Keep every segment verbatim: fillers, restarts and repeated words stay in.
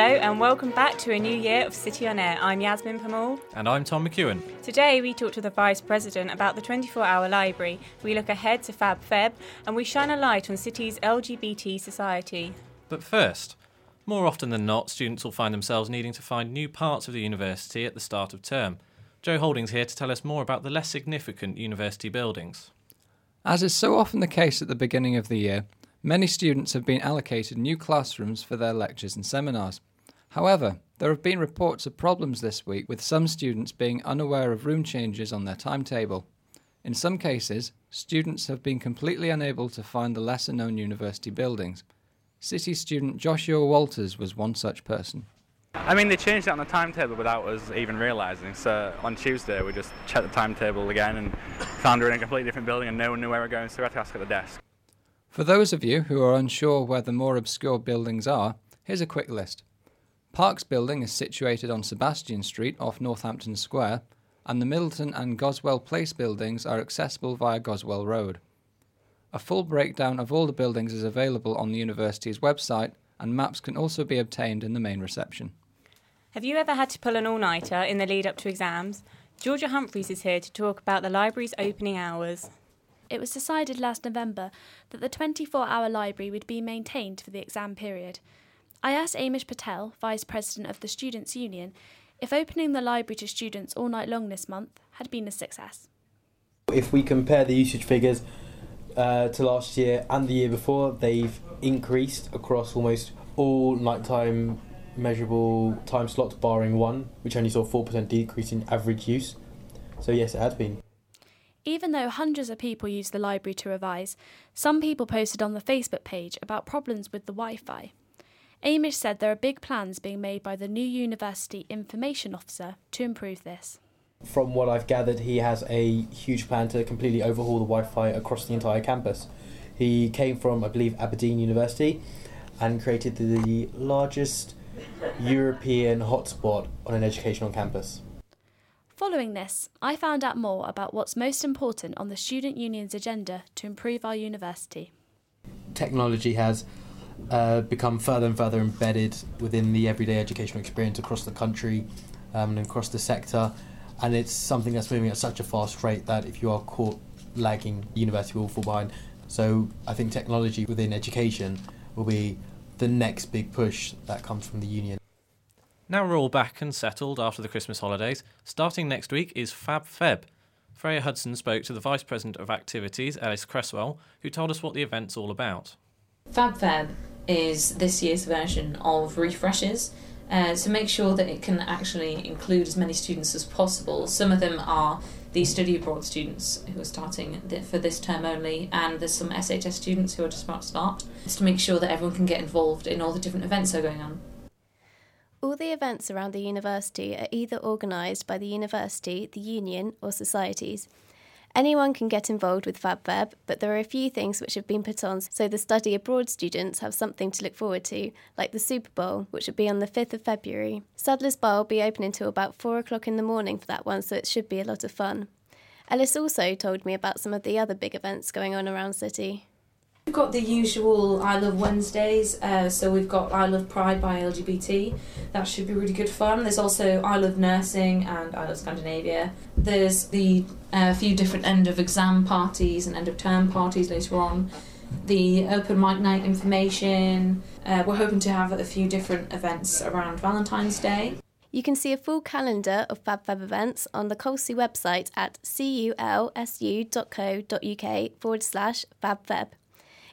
Hello and welcome back to a new year of City on Air. I'm Yasmine Permoul. And I'm Tom McKeown. Today we talk to the Vice President about the twenty-four hour library. We look ahead to FabFeb and we shine a light on City's L G B T society. But first, more often than not, students will find themselves needing to find new parts of the university at the start of term. Jo Holding's here to tell us more about the less significant university buildings. As is so often the case at the beginning of the year, many students have been allocated new classrooms for their lectures and seminars. However, there have been reports of problems this week with some students being unaware of room changes on their timetable. In some cases, students have been completely unable to find the lesser-known university buildings. City student Joshua Walters was one such person. I mean, they changed it on the timetable without us even realising, so on Tuesday we just checked the timetable again and found we're in a completely different building and no one knew where we were going, so we had to ask at the desk. For those of you who are unsure where the more obscure buildings are, here's a quick list. Park's building is situated on Sebastian Street off Northampton Square, and the Middleton and Goswell Place buildings are accessible via Goswell Road. A full breakdown of all the buildings is available on the university's website, and maps can also be obtained in the main reception. Have you ever had to pull an all-nighter in the lead-up to exams? Georgia Humphreys is here to talk about the library's opening hours. It was decided last November that the twenty-four hour library would be maintained for the exam period. I asked Amish Patel, Vice President of the Students' Union, if opening the library to students all night long this month had been a success. If we compare the usage figures uh, to last year and the year before, they've increased across almost all nighttime measurable time slots, barring one, which only saw a four percent decrease in average use. So yes, it has been. Even though hundreds of people use the library to revise, some people posted on the Facebook page about problems with the Wi-Fi. Amish said there are big plans being made by the new University Information Officer to improve this. From what I've gathered, he has a huge plan to completely overhaul the Wi-Fi across the entire campus. He came from, I believe, Aberdeen University and created the largest European hotspot on an educational campus. Following this, I found out more about what's most important on the Student Union's agenda to improve our university. Technology has uh, become further and further embedded within the everyday educational experience across the country um, and across the sector, and it's something that's moving at such a fast rate that if you are caught lagging, the university will fall behind. So I think technology within education will be the next big push that comes from the union. Now we're all back and settled after the Christmas holidays. Starting next week is FabFeb. Freya Hudson spoke to the Vice President of Activities, Alice Cresswell, who told us what the event's all about. FabFeb is this year's version of refreshes uh, to make sure that it can actually include as many students as possible. Some of them are the study abroad students who are starting for this term only, and there's some S H S students who are just about to start. It's to make sure that everyone can get involved in all the different events that are going on. All the events around the university are either organised by the university, the union or societies. Anyone can get involved with FabFeb, but there are a few things which have been put on so the study abroad students have something to look forward to, like the Super Bowl, which will be on the fifth of February. Sadler's Bar will be open until about four o'clock in the morning for that one, so it should be a lot of fun. Alice also told me about some of the other big events going on around City. We've got the usual I Love Wednesdays, uh, so we've got I Love Pride by L G B T. That should be really good fun. There's also I Love Nursing and I Love Scandinavia. There's the uh, few different end of exam parties and end of term parties later on. The open mic night information. Uh, we're hoping to have a few different events around Valentine's Day. You can see a full calendar of FabFeb events on the CULSU website at culsu.co.uk forward slash FabFeb.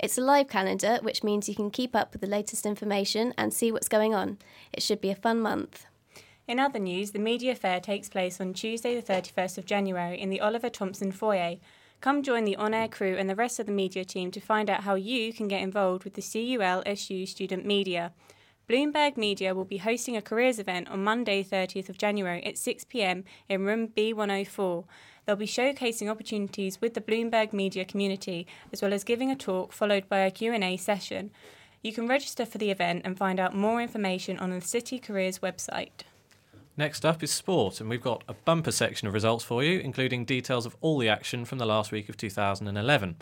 It's a live calendar, which means you can keep up with the latest information and see what's going on. It should be a fun month. In other news, the media fair takes place on Tuesday the thirty-first of January in the Oliver Thompson foyer. Come join the on-air crew and the rest of the media team to find out how you can get involved with the CULSU student media. Bloomberg Media will be hosting a careers event on Monday thirtieth of January at six p m in room B one oh four. They'll be showcasing opportunities with the Bloomberg Media community, as well as giving a talk followed by a Q and A session. You can register for the event and find out more information on the City Careers website. Next up is sport, and we've got a bumper section of results for you, including details of all the action from the last week of two thousand eleven.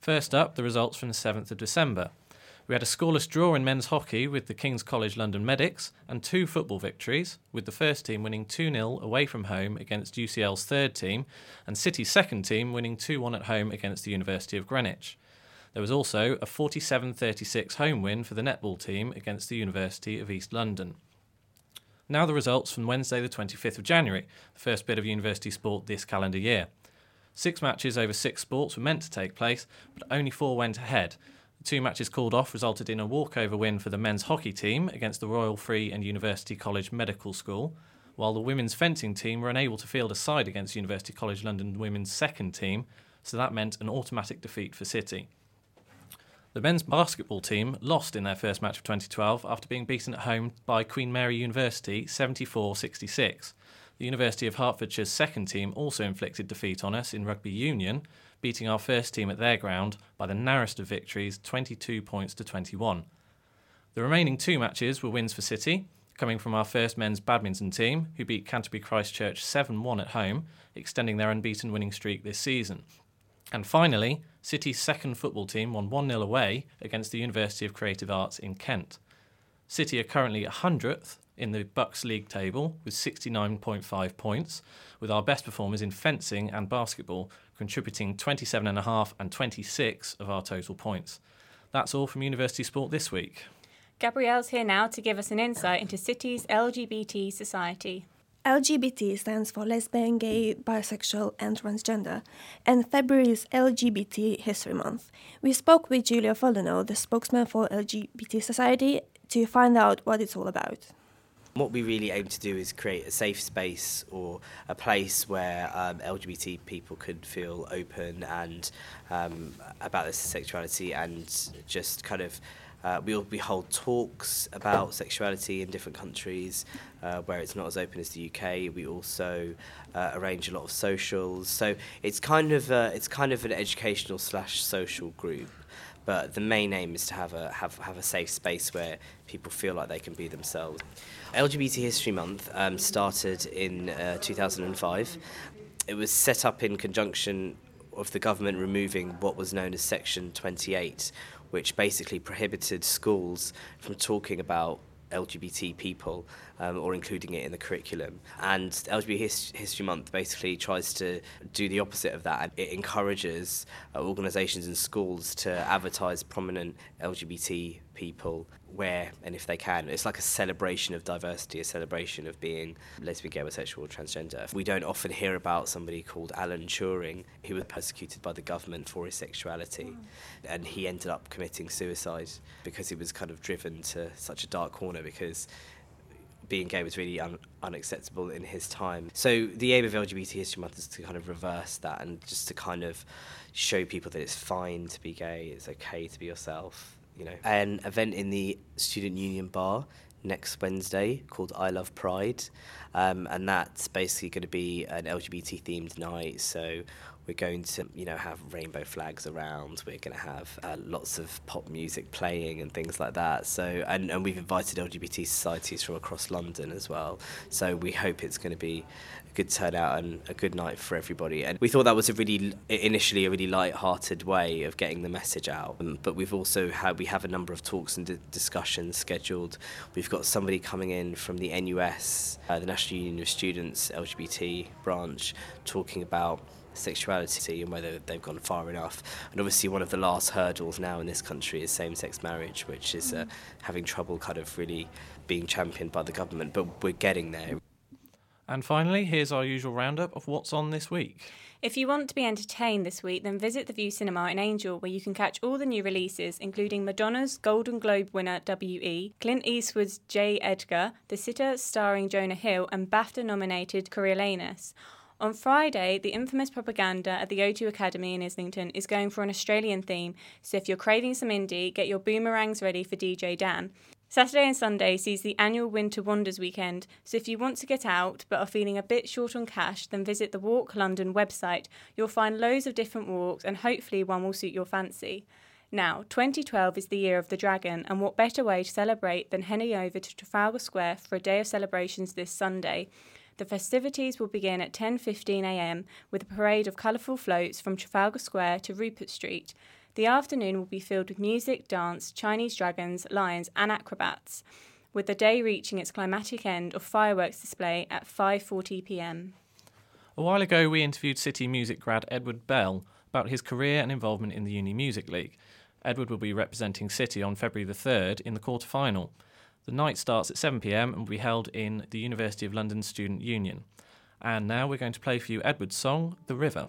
First up, the results from the seventh of December. We had a scoreless draw in men's hockey with the King's College London Medics and two football victories, with the first team winning two nil away from home against U C L's third team and City's second team winning two one at home against the University of Greenwich. There was also a forty-seven thirty-six home win for the netball team against the University of East London. Now the results from Wednesday the twenty-fifth of January, the first bit of university sport this calendar year. Six matches over six sports were meant to take place, but only four went ahead. The two matches called off resulted in a walkover win for the men's hockey team against the Royal Free and University College Medical School, while the women's fencing team were unable to field a side against University College London women's second team, so that meant an automatic defeat for City. The men's basketball team lost in their first match of twenty twelve after being beaten at home by Queen Mary University seventy-four sixty-six. The University of Hertfordshire's second team also inflicted defeat on us in rugby union, beating our first team at their ground by the narrowest of victories, twenty-two points to twenty-one. The remaining two matches were wins for City, coming from our first men's badminton team, who beat Canterbury Christchurch seven one at home, extending their unbeaten winning streak this season. And finally, City's second football team won one nil away against the University of Creative Arts in Kent. City are currently one hundredth in the Bucks League table with sixty-nine point five points, with our best performers in fencing and basketball contributing twenty-seven point five and twenty-six of our total points. That's all from University Sport this week. Gabrielle's here now to give us an insight into City's L G B T society. L G B T stands for lesbian, gay, bisexual and transgender, and February is L G B T History Month. We spoke with Julia Faldano, the spokesman for L G B T Society, to find out what it's all about. What we really aim to do is create a safe space or a place where um, L G B T people could feel open and um, about their sexuality and just kind of Uh, we, we hold talks about sexuality in different countries uh, where it's not as open as the U K. We also uh, arrange a lot of socials, so it's kind of a, it's kind of an educational slash social group. But the main aim is to have a have, have a safe space where people feel like they can be themselves. L G B T History Month um, started in uh, two thousand five. It was set up in conjunction with the government removing what was known as Section twenty-eight. Which basically prohibited schools from talking about L G B T people um, or including it in the curriculum. And L G B T His- History Month basically tries to do the opposite of that. It encourages uh, organisations and schools to advertise prominent L G B T people where and if they can. It's like a celebration of diversity, a celebration of being lesbian, gay, bisexual, transgender. We don't often hear about somebody called Alan Turing, who was persecuted by the government for his sexuality. Mm. And he ended up committing suicide because he was kind of driven to such a dark corner because being gay was really un- unacceptable in his time. So the aim of L G B T History Month is to kind of reverse that and just to kind of show people that it's fine to be gay, it's okay to be yourself. You know, an event in the Student Union bar next Wednesday called I Love Pride, um, and that's basically going to be an L G B T themed night. So we're going to, you know, have rainbow flags around. We're going to have uh, lots of pop music playing and things like that. So and, and we've invited L G B T societies from across London as well. So we hope it's going to be a good turnout and a good night for everybody. And we thought that was a really initially a really light-hearted way of getting the message out. Um, but we've also had we have a number of talks and d- discussions scheduled. We've got somebody coming in from the N U S, uh, the National Union of Students L G B T branch, talking about sexuality and whether they've gone far enough. And obviously one of the last hurdles now in this country is same-sex marriage, which is uh, having trouble kind of really being championed by the government, but we're getting there. And finally, here's our usual roundup of what's on this week. If you want to be entertained this week, then visit the View Cinema in Angel, where you can catch all the new releases, including Madonna's Golden Globe winner W E, Clint Eastwood's J. Edgar, The Sitter starring Jonah Hill, and BAFTA-nominated Coriolanus. On Friday, the infamous Propaganda at the O two Academy in Islington is going for an Australian theme, so if you're craving some indie, get your boomerangs ready for D J Dan. Saturday and Sunday sees the annual Winter Wonders weekend, so if you want to get out but are feeling a bit short on cash, then visit the Walk London website. You'll find loads of different walks and hopefully one will suit your fancy. Now, twenty twelve is the year of the dragon, and what better way to celebrate than heading over to Trafalgar Square for a day of celebrations this Sunday. The festivities will begin at ten fifteen a m with a parade of colourful floats from Trafalgar Square to Rupert Street. The afternoon will be filled with music, dance, Chinese dragons, lions and acrobats, with the day reaching its climactic end of fireworks display at five forty p m. A while ago we interviewed City Music grad Edward Bell about his career and involvement in the Uni Music League. Edward will be representing City on February the third in the quarter-final. The night starts at seven p m and will be held in the University of London Student Union. And now we're going to play for you Edward's song, The River.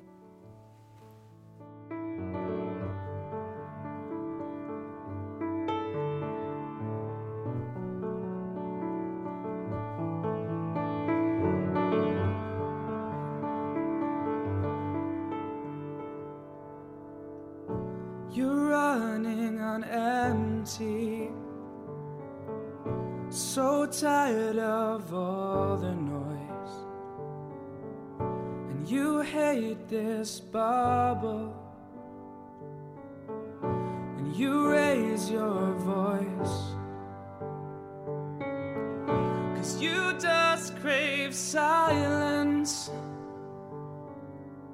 So tired of all the noise, and you hate this bubble, and you raise your voice, 'cause you just crave silence,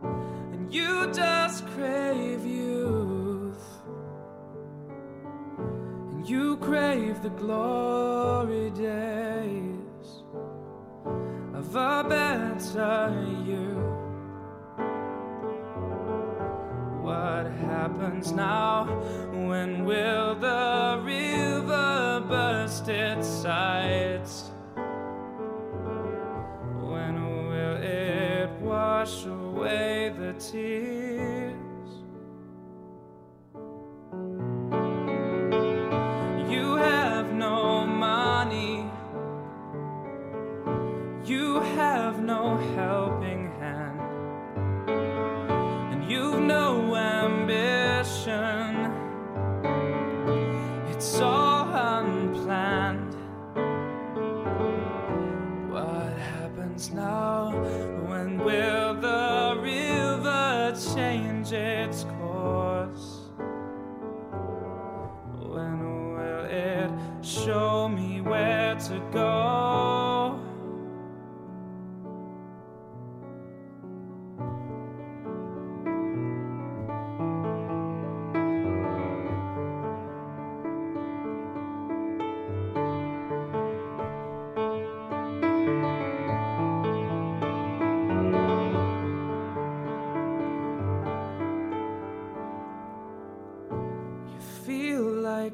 and you just crave youth, and you crave the glory days of a better you. What happens now? When will the river burst its sides? When will it wash away the tears? You have no helping hand, and you've no ambition. It's all unplanned. What happens now? When will the river change its course? When will it show me where to go?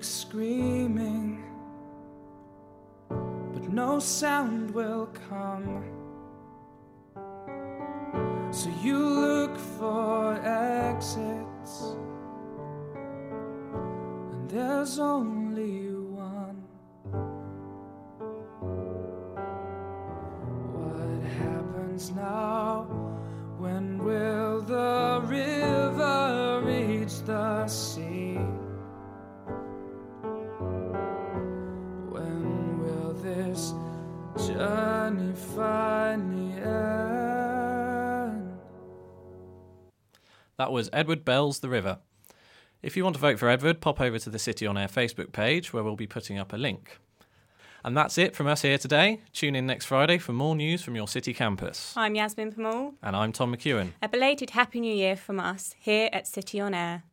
Screaming, but no sound will come, so you look for exits, and there's only one. What happens now? When will the river reach the sea? This journey finally ends. That was Edward Bell's The River. If you want to vote for Edward, pop over to the City On Air Facebook page where we'll be putting up a link. And that's it from us here today. Tune in next Friday for more news from your city campus. I'm Yasmine Permoul. And I'm Tom McKeown. A belated Happy New Year from us here at City On Air.